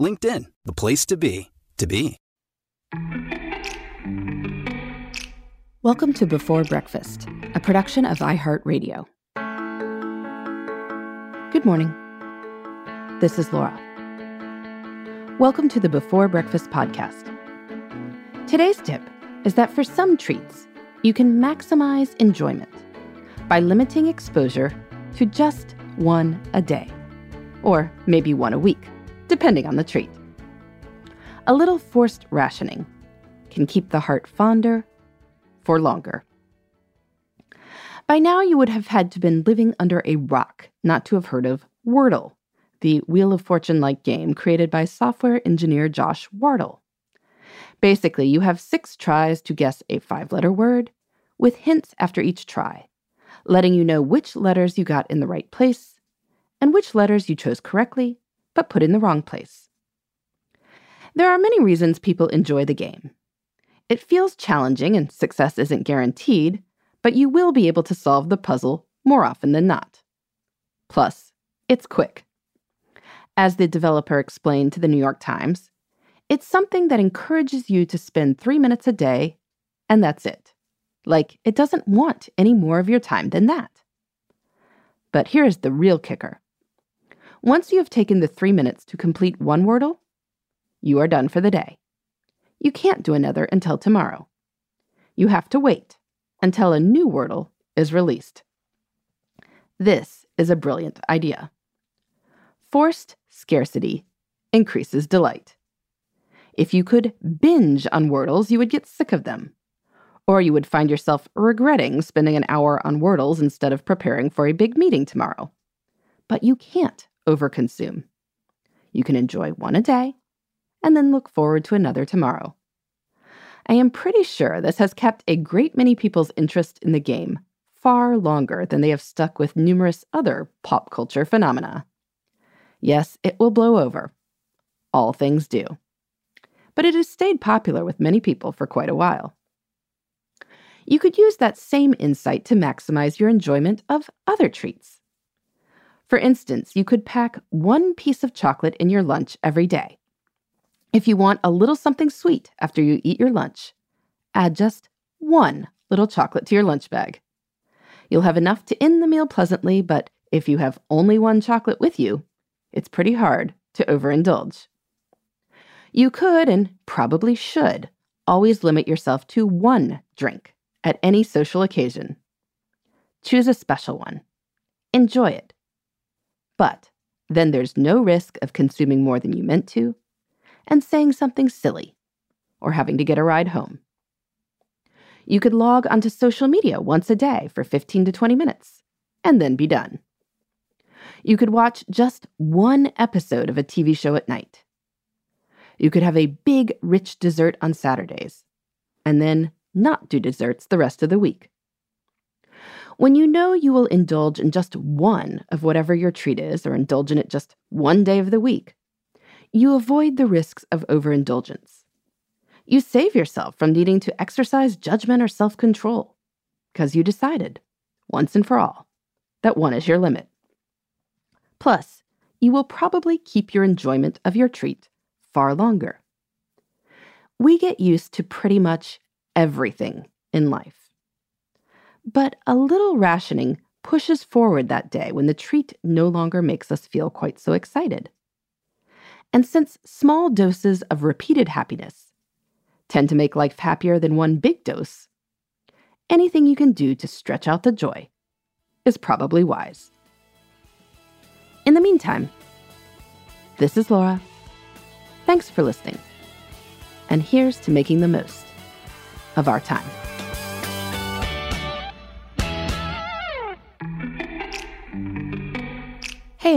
LinkedIn, the place to be, to be. Welcome to Before Breakfast, a production of iHeartRadio. Good morning. This is Laura. Welcome to the Before Breakfast podcast. Today's tip is that for some treats, you can maximize enjoyment by limiting exposure to just one a day, or maybe one a week, depending on the treat. A little forced rationing can keep the heart fonder for longer. By now, you would have had to been living under a rock not to have heard of Wordle, the Wheel of Fortune-like game created by software engineer Josh Wardle. Basically, you have 6 tries to guess a 5-letter word, with hints after each try, letting you know which letters you got in the right place and which letters you chose correctly but put in the wrong place. There are many reasons people enjoy the game. It feels challenging and success isn't guaranteed, but you will be able to solve the puzzle more often than not. Plus, it's quick. As the developer explained to the New York Times, it's something that encourages you to spend 3 minutes a day, and that's it. Like, it doesn't want any more of your time than that. But here is the real kicker. Once you have taken the 3 minutes to complete one Wordle, you are done for the day. You can't do another until tomorrow. You have to wait until a new Wordle is released. This is a brilliant idea. Forced scarcity increases delight. If you could binge on Wordles, you would get sick of them, or you would find yourself regretting spending an hour on Wordles instead of preparing for a big meeting tomorrow. But you can't overconsume. You can enjoy one a day and then look forward to another tomorrow. I am pretty sure this has kept a great many people's interest in the game far longer than they have stuck with numerous other pop culture phenomena. Yes, it will blow over. All things do. But it has stayed popular with many people for quite a while. You could use that same insight to maximize your enjoyment of other treats. For instance, you could pack one piece of chocolate in your lunch every day. If you want a little something sweet after you eat your lunch, add just one little chocolate to your lunch bag. You'll have enough to end the meal pleasantly, but if you have only one chocolate with you, it's pretty hard to overindulge. You could, and probably should, always limit yourself to one drink at any social occasion. Choose a special one. Enjoy it. But then there's no risk of consuming more than you meant to, and saying something silly, or having to get a ride home. You could log onto social media once a day for 15 to 20 minutes, and then be done. You could watch just one episode of a TV show at night. You could have a big, rich dessert on Saturdays, and then not do desserts the rest of the week. When you know you will indulge in just one of whatever your treat is, or indulge in it just one day of the week, you avoid the risks of overindulgence. You save yourself from needing to exercise judgment or self-control because you decided, once and for all, that one is your limit. Plus, you will probably keep your enjoyment of your treat far longer. We get used to pretty much everything in life. But a little rationing pushes forward that day when the treat no longer makes us feel quite so excited. And since small doses of repeated happiness tend to make life happier than one big dose. Anything you can do to stretch out the joy is probably wise. In the meantime, this is Laura. Thanks for listening. And here's to making the most of our time. Hey,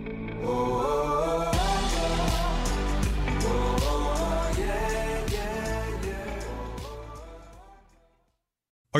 Are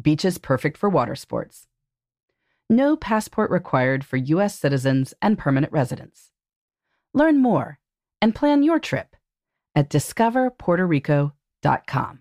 beaches perfect for water sports. No passport required for U.S. citizens and permanent residents. Learn more and plan your trip at discoverpuertorico.com.